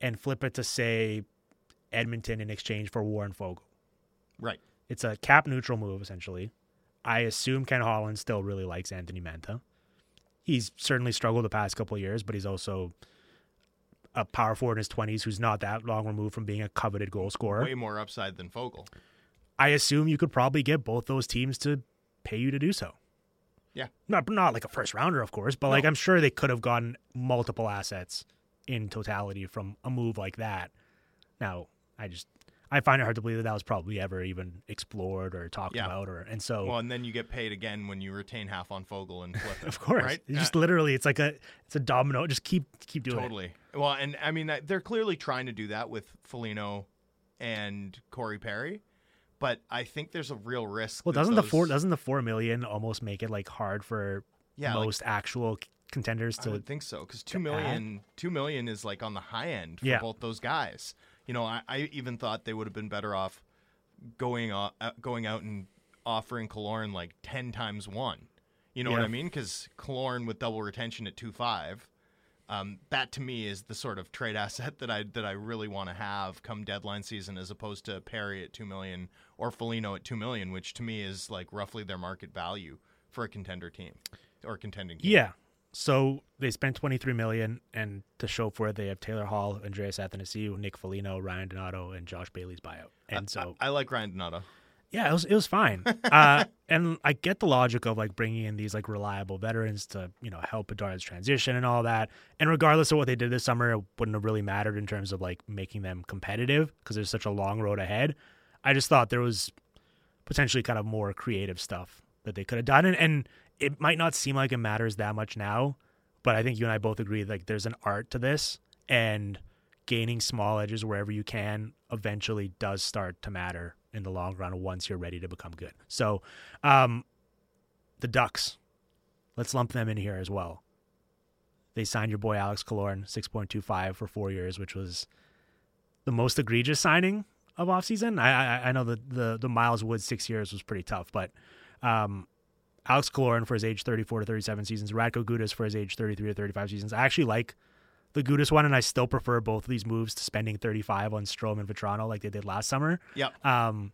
and flip it to, say, Edmonton in exchange for Warren Fogle. Right. It's a cap-neutral move, essentially. I assume Ken Holland still really likes Anthony Mantha. He's certainly struggled the past couple of years, but he's also a power forward in his twenties who's not that long removed from being a coveted goal scorer. Way more upside than Fogle. I assume you could probably get both those teams to pay you to do so. Yeah. Not not like a first-rounder, of course, but no. like I'm sure they could have gotten multiple assets in totality from a move like that. Now, I just... I find it hard to believe that that was probably ever even explored or talked yeah. about, or and so. Well, and then you get paid again when you retain half on Fogle and flip it. Of course, right? It's yeah. just literally, it's like a it's a domino. Just keep keep doing totally. it. Totally. Well, and I mean they're clearly trying to do that with Foligno and Corey Perry, but I think there's a real risk. Well, doesn't those... the four doesn't the four million almost make it like hard for yeah, most like, actual contenders to? I would think so, because two million add. two million is like on the high end for yeah. both those guys. You know, I, I even thought they would have been better off going off, uh, going out and offering Killorn like ten times one. You know yeah. what I mean? Because Killorn with double retention at two five, um, that to me is the sort of trade asset that I that I really want to have come deadline season, as opposed to Perry at two million or Foligno at two million, which to me is like roughly their market value for a contender team or contending team. Yeah. So they spent twenty-three million dollars, and to show for it, they have Taylor Hall, Andreas Athanasiou, Nick Foligno, Ryan Donato, and Josh Bailey's buyout. And I, so I, I like Ryan Donato. Yeah, it was it was fine. uh, and I get the logic of like bringing in these like reliable veterans to you know help Bedard's transition and all that. And regardless of what they did this summer, it wouldn't have really mattered in terms of like making them competitive because there's such a long road ahead. I just thought there was potentially kind of more creative stuff that they could have done, and. and it might not seem like it matters that much now, but I think you and I both agree like there's an art to this, and gaining small edges wherever you can eventually does start to matter in the long run once you're ready to become good. So um, the Ducks, let's lump them in here as well. They signed your boy Alex Killorn, six point two five for four years, which was the most egregious signing of offseason. I, I, I know the, the, the Miles Wood six years was pretty tough, but... Um, Alex Killorn for his age thirty-four to thirty-seven seasons. Radko Gudas for his age thirty-three to thirty-five seasons. I actually like the Gudas one, and I still prefer both of these moves to spending thirty-five on Strome and Vetrano like they did last summer. Yep. Um,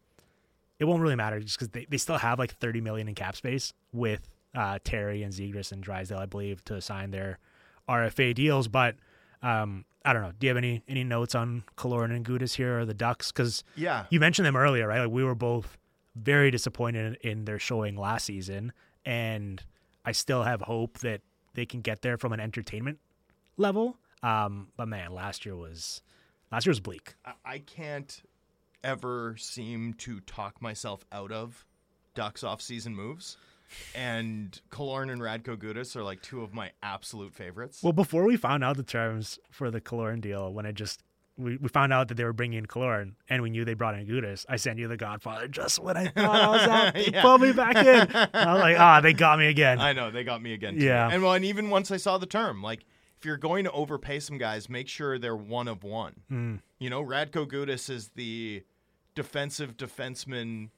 it won't really matter just because they, they still have like thirty million dollars in cap space with uh, Terry and Zegras and Drysdale, I believe, to sign their R F A deals. But um, I don't know. Do you have any any notes on Killorn and Gudas here or the Ducks? Because yeah. you mentioned them earlier, right? Like we were both very disappointed in their showing last season, and I still have hope that they can get there from an entertainment level. Um, but man, last year was last year was bleak. I can't ever seem to talk myself out of Ducks off-season moves, and Killorn and Radko Gudas are like two of my absolute favorites. Well, before we found out the terms for the Killorn deal, when I just We, we found out that they were bringing in Killorn, and we knew they brought in Gudas. I sent you the Godfather just when I thought I was out. They yeah. pulled me back in. And I was like, ah, they got me again. I know, they got me again. Too. Yeah. And well, and even once I saw the term, like, if you're going to overpay some guys, make sure they're one of one. Mm. You know, Radko Gudas is the defensive defenseman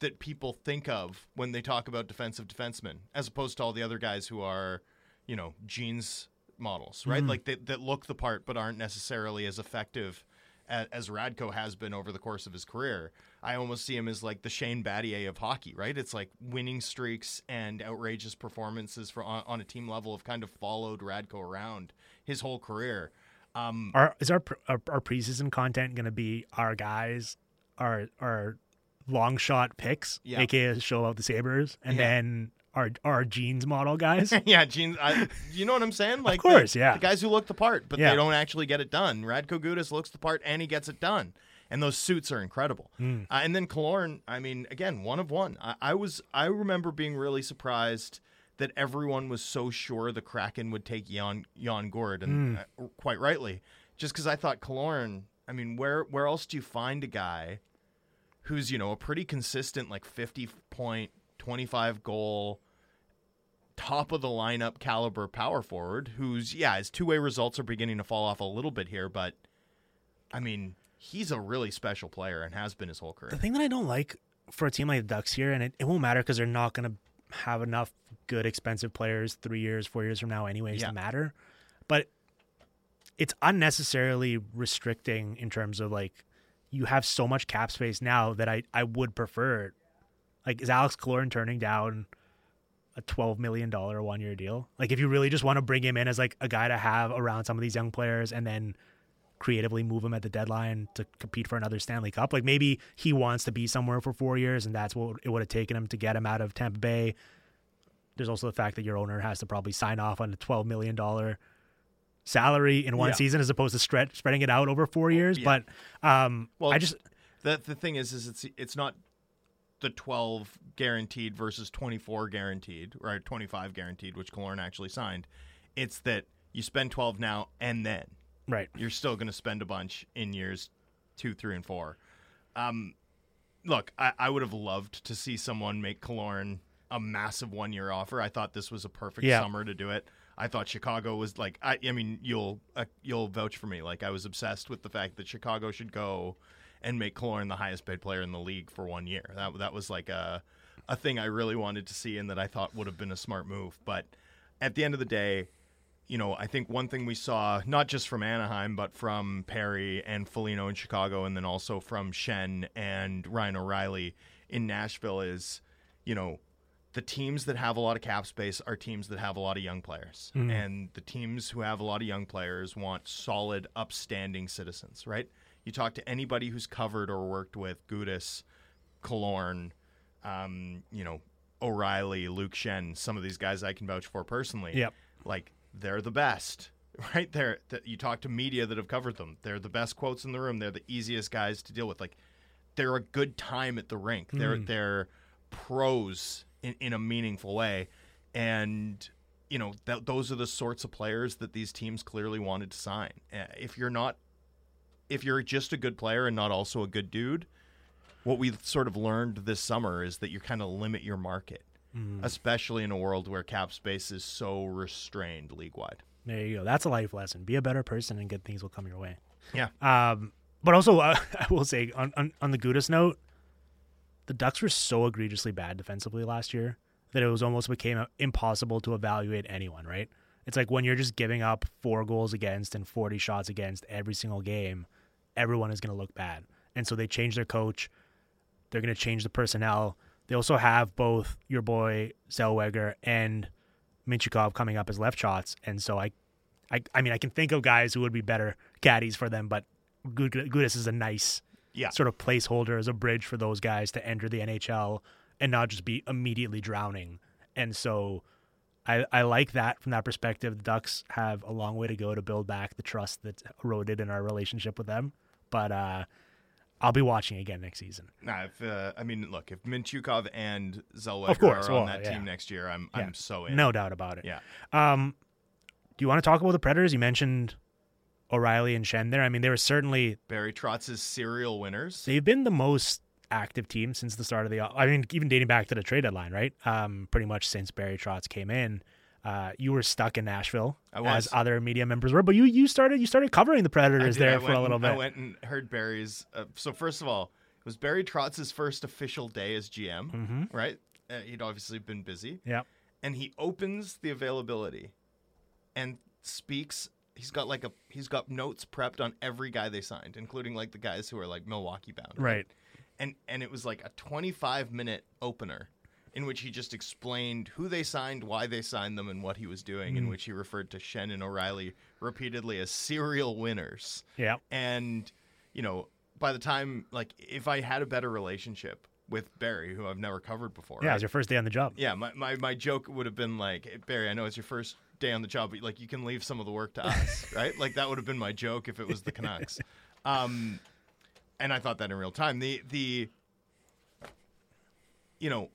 that people think of when they talk about defensive defensemen, as opposed to all the other guys who are, you know, jeans models, right? Mm-hmm. Like they, that look the part but aren't necessarily as effective as Radko has been over the course of his career. I almost see him as like the Shane Battier of hockey, right? It's like winning streaks and outrageous performances for on, on a team level have kind of followed Radko around his whole career. Um, our, is our, our our preseason content going to be our guys, our our long shot picks, yeah. aka show out the Sabres, and yeah. then our our jeans model guys? yeah, jeans. I, you know what I'm saying? Like, of course, the, yeah. The guys who look the part, but yeah. they don't actually get it done. Radko Gudas looks the part, and he gets it done. And those suits are incredible. Mm. Uh, and then Killorn, I mean, again, one of one. I, I was I remember being really surprised that everyone was so sure the Kraken would take Jan, Jan Gourde, and mm. uh, quite rightly, just because I thought Killorn, I mean, where where else do you find a guy who's, you know, a pretty consistent, like, fifty-point, twenty-five-goal, top-of-the-lineup caliber power forward who's, yeah, his two-way results are beginning to fall off a little bit here, but, I mean, he's a really special player and has been his whole career. The thing that I don't like for a team like the Ducks here, and it, it won't matter because they're not going to have enough good expensive players three years, four years from now anyways yeah. to matter. But it's unnecessarily restricting in terms of like you have so much cap space now that I, I would prefer. Like, is Alex Killorn turning down a twelve million dollars one-year deal? Like, if you really just want to bring him in as like a guy to have around some of these young players and then creatively move him at the deadline to compete for another Stanley Cup. Like maybe he wants to be somewhere for four years and that's what it would have taken him to get him out of Tampa Bay. There's also the fact that your owner has to probably sign off on a twelve million dollars salary in one yeah. season as opposed to stre- spreading it out over four years. Yeah. But um, well, I just... The, the thing is, is it's it's not the twelve guaranteed versus twenty-four guaranteed or twenty-five guaranteed, which Killorn actually signed. It's that you spend twelve now and then. Right, you're still going to spend a bunch in years two, three, and four. Um, look, I, I would have loved to see someone make Killorn a massive one-year offer. I thought this was a perfect yeah. summer to do it. I thought Chicago was like, I, I mean, you'll uh, you'll vouch for me. Like I was obsessed with the fact that Chicago should go and make Killorn the highest-paid player in the league for one year. That that was like a a thing I really wanted to see and that I thought would have been a smart move. But at the end of the day. You know, I think one thing we saw, not just from Anaheim, but from Perry and Foligno in Chicago, and then also from Schenn and Ryan O'Reilly in Nashville is, you know, the teams that have a lot of cap space are teams that have a lot of young players. Mm-hmm. And the teams who have a lot of young players want solid, upstanding citizens, right? You talk to anybody who's covered or worked with Gudas, Killorn, um, you know, O'Reilly, Luke Schenn, some of these guys I can vouch for personally. Yep. Like, they're the best, right? There, that you talk to media that have covered them. They're the best quotes in the room. They're the easiest guys to deal with. Like, they're a good time at the rink. They're mm. they're pros in, in a meaningful way, and you know th- those are the sorts of players that these teams clearly wanted to sign. If you're not, if you're just a good player and not also a good dude, what we sort of learned this summer is that you kind of limit your market. Mm. Especially in a world where cap space is so restrained league-wide. There you go. That's a life lesson. Be a better person and good things will come your way. Yeah. Um, but also, uh, I will say, on, on, on the Gudas note, the Ducks were so egregiously bad defensively last year that it was almost became impossible to evaluate anyone, right? It's like when you're just giving up four goals against and forty shots against every single game, everyone is going to look bad. And so they change their coach. They're going to change the personnel. They also have both your boy Zellweger and Minchikov coming up as left shots. And so I, I, I mean, I can think of guys who would be better caddies for them, but Gudas is a nice yeah. sort of placeholder as a bridge for those guys to enter the N H L and not just be immediately drowning. And so I, I like that from that perspective. The Ducks have a long way to go to build back the trust that's eroded in our relationship with them. But, uh, I'll be watching again next season. Nah, if, uh, I mean, look, if Minchukov and Zellweger are on well, that yeah. team next year, I'm yeah. I'm so in. No doubt about it. Yeah. Um, do you want to talk about the Predators? You mentioned O'Reilly and Schenn there. I mean, they were certainly... Barry Trotz's serial winners. They've been the most active team since the start of the... I mean, even dating back to the trade deadline, right? Um, pretty much since Barry Trotz came in. Uh, you were stuck in Nashville, as other media members were, but you you started you started covering the Predators did, there I for a little and, bit. I went and heard Barry's. Uh, so first of all, it was Barry Trotz's first official day as G M, mm-hmm. right? Uh, he'd obviously been busy. Yeah, and he opens the availability and speaks he's got like a he's got notes prepped on every guy they signed, including like the guys who are like Milwaukee bound. Right. And and it was like a twenty-five minute opener in which he just explained who they signed, why they signed them, and what he was doing, mm. in which he referred to Schenn and O'Reilly repeatedly as serial winners. Yeah. And, you know, by the time, like, if I had a better relationship with Barrie, who I've never covered before. Yeah, right? It was your first day on the job. Yeah, my, my, my joke would have been like, hey, Barrie, I know it's your first day on the job, but, like, you can leave some of the work to us, right? Like, that would have been my joke if it was the Canucks. Um, and I thought that in real time. The, the you know...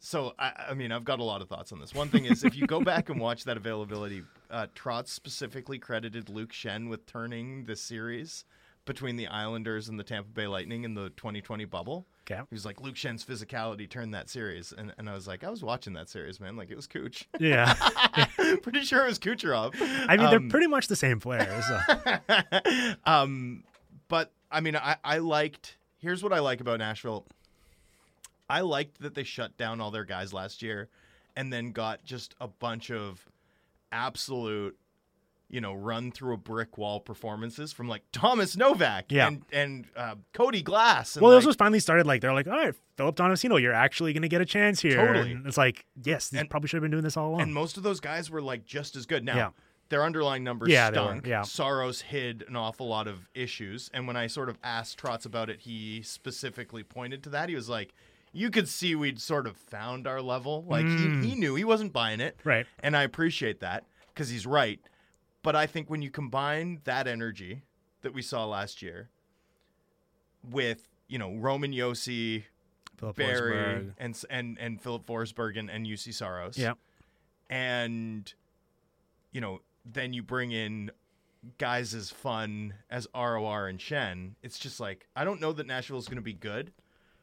So, I, I mean, I've got a lot of thoughts on this. One thing is, if you go back and watch that availability, uh, Trotz specifically credited Luke Schenn with turning the series between the Islanders and the Tampa Bay Lightning in the twenty twenty bubble. Okay. He was like, Luke Schenn's physicality turned that series. And and I was like, I was watching that series, man. Like, it was Cooch. Yeah. Pretty sure it was Kucherov. I mean, um, they're pretty much the same player. So. um, but, I mean, I, I liked – here's what I like about Nashville – I liked that they shut down all their guys last year and then got just a bunch of absolute, you know, run through a brick wall performances from like Thomas Novak yeah. and, and uh, Cody Glass. And well, like, those was finally started like, they're like, all right, Philip Donofsino, you're actually going to get a chance here. Totally. And it's like, yes, they probably should have been doing this all along. And most of those guys were like just as good. Now, yeah. their underlying numbers yeah, stunk. Yeah. Saros hid an awful lot of issues. And when I sort of asked Trotz about it, he specifically pointed to that. He was like, you could see we'd sort of found our level. Like, mm. he, he knew he wasn't buying it. Right. And I appreciate that because he's right. But I think when you combine that energy that we saw last year with, you know, Roman Josi, Philip Barrie, and, and, and Philip Forsberg and, and U C Saros. Yeah. And, you know, then you bring in guys as fun as R O R and Schenn. It's just like, I don't know that Nashville's going to be good.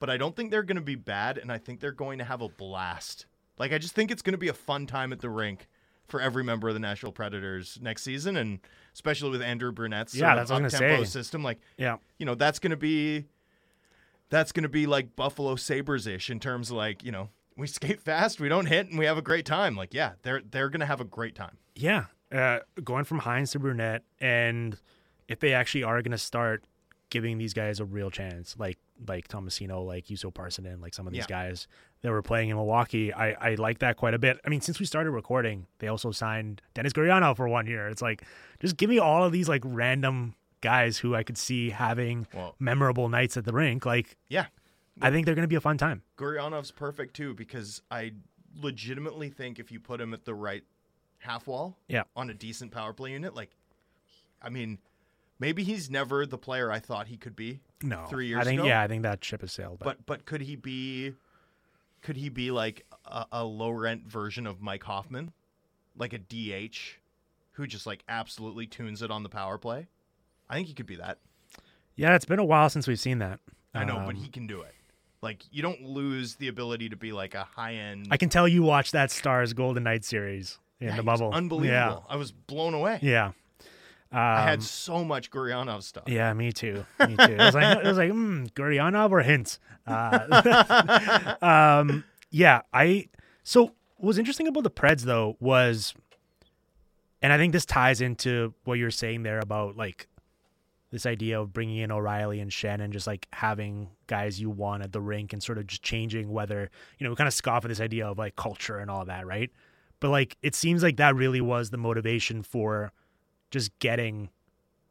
But I don't think they're going to be bad, and I think they're going to have a blast. Like, I just think it's going to be a fun time at the rink for every member of the Nashville Predators next season, and especially with Andrew Brunette's yeah, that's on tempo system. Like, yeah. you know, that's going to be that's going to be like Buffalo Sabres ish in terms of like, you know, we skate fast, we don't hit, and we have a great time. Like, yeah, they're they're going to have a great time. Yeah, uh, going from Hines to Brunette, and if they actually are going to start giving these guys a real chance, like. like Tomasino, like Juuso Parsinen, like some of these yeah. guys that were playing in Milwaukee. I, I like that quite a bit. I mean, since we started recording, they also signed Dennis Gurianov for one year. It's like, just give me all of these like random guys who I could see having well, memorable nights at the rink. Like, yeah, I think they're going to be a fun time. Gurianov's perfect too, because I legitimately think if you put him at the right half wall yeah. on a decent power play unit, like, I mean, maybe he's never the player I thought he could be. No, three years I think, ago. Yeah, I think that ship has sailed. But. but but could he be, could he be like a, a low rent version of Mike Hoffman, like a D H, who just like absolutely tunes it on the power play? I think he could be that. Yeah, it's been a while since we've seen that. I um, know, but he can do it. Like, you don't lose the ability to be like a high end. I can tell you watched that Stars Golden Knights series in yeah, the bubble. Unbelievable! Yeah. I was blown away. Yeah. Um, I had so much Gurianov stuff. Yeah, me too. Me too. It was like, it was like mm, Gurianov or Hintz. Uh, um, yeah, I. So what was interesting about the Preds though was, and I think this ties into what you were saying there about like this idea of bringing in O'Reilly and Schenn and just like having guys you want at the rink and sort of just changing whether, you know, we kind of scoff at this idea of like culture and all that, right? But like it seems like that really was the motivation for. Just getting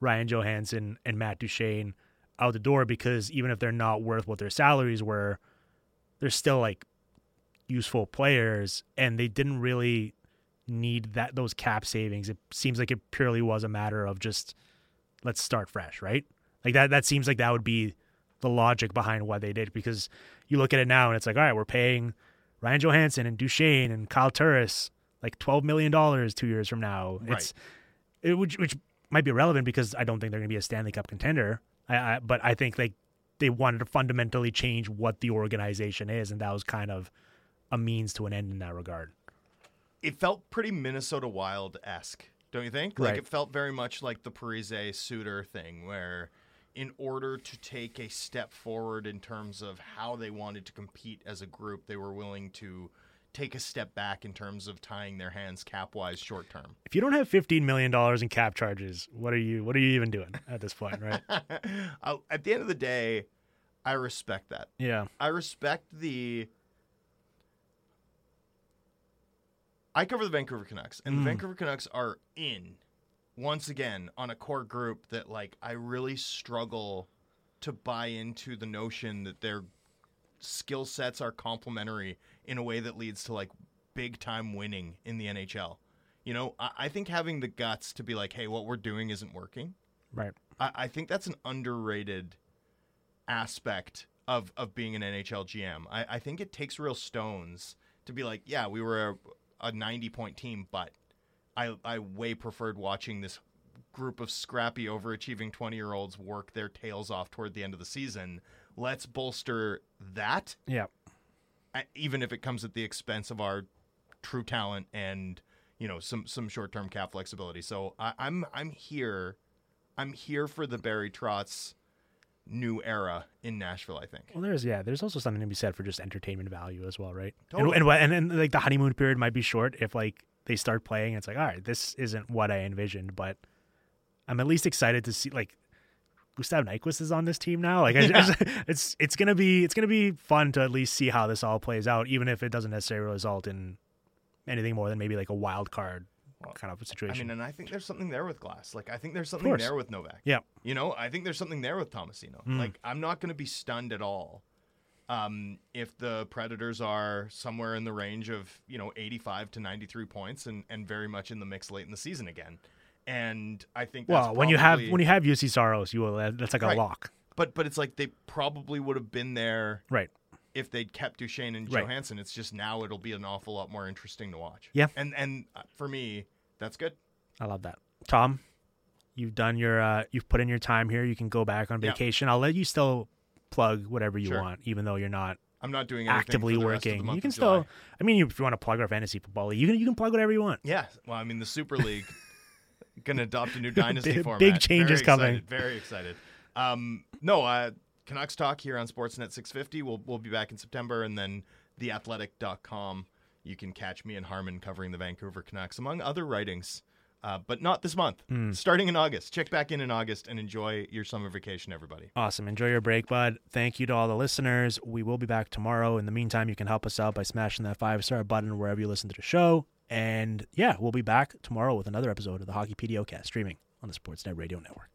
Ryan Johansson and Matt Duchene out the door, because even if they're not worth what their salaries were, they're still like useful players, and they didn't really need that those cap savings. It seems like it purely was a matter of just let's start fresh, right? Like that that seems like that would be the logic behind what they did, because you look at it now and it's like, all right, we're paying Ryan Johansson and Duchene and Kyle Turris like twelve million dollars two years from now. Right. It's It, which, which might be relevant because I don't think they're going to be a Stanley Cup contender. I, I, but I think like they wanted to fundamentally change what the organization is, and that was kind of a means to an end in that regard. It felt pretty Minnesota Wild-esque, don't you think? Like right. It felt very much like the Parise-Suter thing, where in order to take a step forward in terms of how they wanted to compete as a group, they were willing to take a step back in terms of tying their hands cap-wise short term. If you don't have fifteen million dollars in cap charges, what are you what are you even doing at this point, right? At the end of the day, I respect that. Yeah. I respect the... I cover the Vancouver Canucks, and mm. the Vancouver Canucks are in, once again, on a core group that, like, I really struggle to buy into the notion that their skill sets are complementary in a way that leads to, like, big-time winning in the N H L. You know, I-, I think having the guts to be like, hey, what we're doing isn't working. Right. I, I think that's an underrated aspect of, of being an N H L G M. I, I think it takes real stones to be like, yeah, we were... A- a ninety-point team, but I I way preferred watching this group of scrappy, overachieving twenty-year-olds work their tails off toward the end of the season. Let's bolster that, yeah, even if it comes at the expense of our true talent and, you know, some some short-term cap flexibility. So I, I'm I'm here, I'm here for the Barry Trotz new era in Nashville, I think. Well, there's yeah, there's also something to be said for just entertainment value as well, right? Totally. And, and and and like the honeymoon period might be short if like they start playing. It's like, all right, this isn't what I envisioned, but I'm at least excited to see like Gustav Nyquist is on this team now. Like, I, yeah. I just, it's it's gonna be it's gonna be fun to at least see how this all plays out, even if it doesn't necessarily result in anything more than maybe like a wild card well, kind of situation. I mean, and I think there's something there with Glass. Like, I think there's something there with Novak. Yeah. You know, I think there's something there with Tomasino. Mm. Like, I'm not going to be stunned at all um, if the Predators are somewhere in the range of, you know, eighty-five to ninety-three points and, and very much in the mix late in the season again. And I think that's well, probably... when you have when you have U C Saros, you will that's like a right. lock. But but it's like they probably would have been there right. if they'd kept Duchesne and right. Johansson. It's just now it'll be an awful lot more interesting to watch. Yeah, and and for me, that's good. I love that, Tom. You've done your, uh, you've put in your time here. You can go back on vacation. Yeah. I'll let you still plug whatever you sure. want, even though you're not. I'm not doing anything actively for the working. Rest of the month you can of still. July. I mean, if you want to plug our fantasy football league, you can you can plug whatever you want. Yeah. Well, I mean, the Super League going to adopt a new dynasty big, format. Big changes coming. Very excited. Um, no, uh, Canucks Talk here on Sportsnet six fifty. We'll we'll be back in September, and then the athletic dot com. You can catch me and Harmon covering the Vancouver Canucks, among other writings. Uh, but not this month. Mm. Starting in August. Check back in in August and enjoy your summer vacation, everybody. Awesome. Enjoy your break, bud. Thank you to all the listeners. We will be back tomorrow. In the meantime, you can help us out by smashing that five-star button wherever you listen to the show. And, yeah, we'll be back tomorrow with another episode of the Hockey PDOcast, streaming on the Sportsnet Radio Network.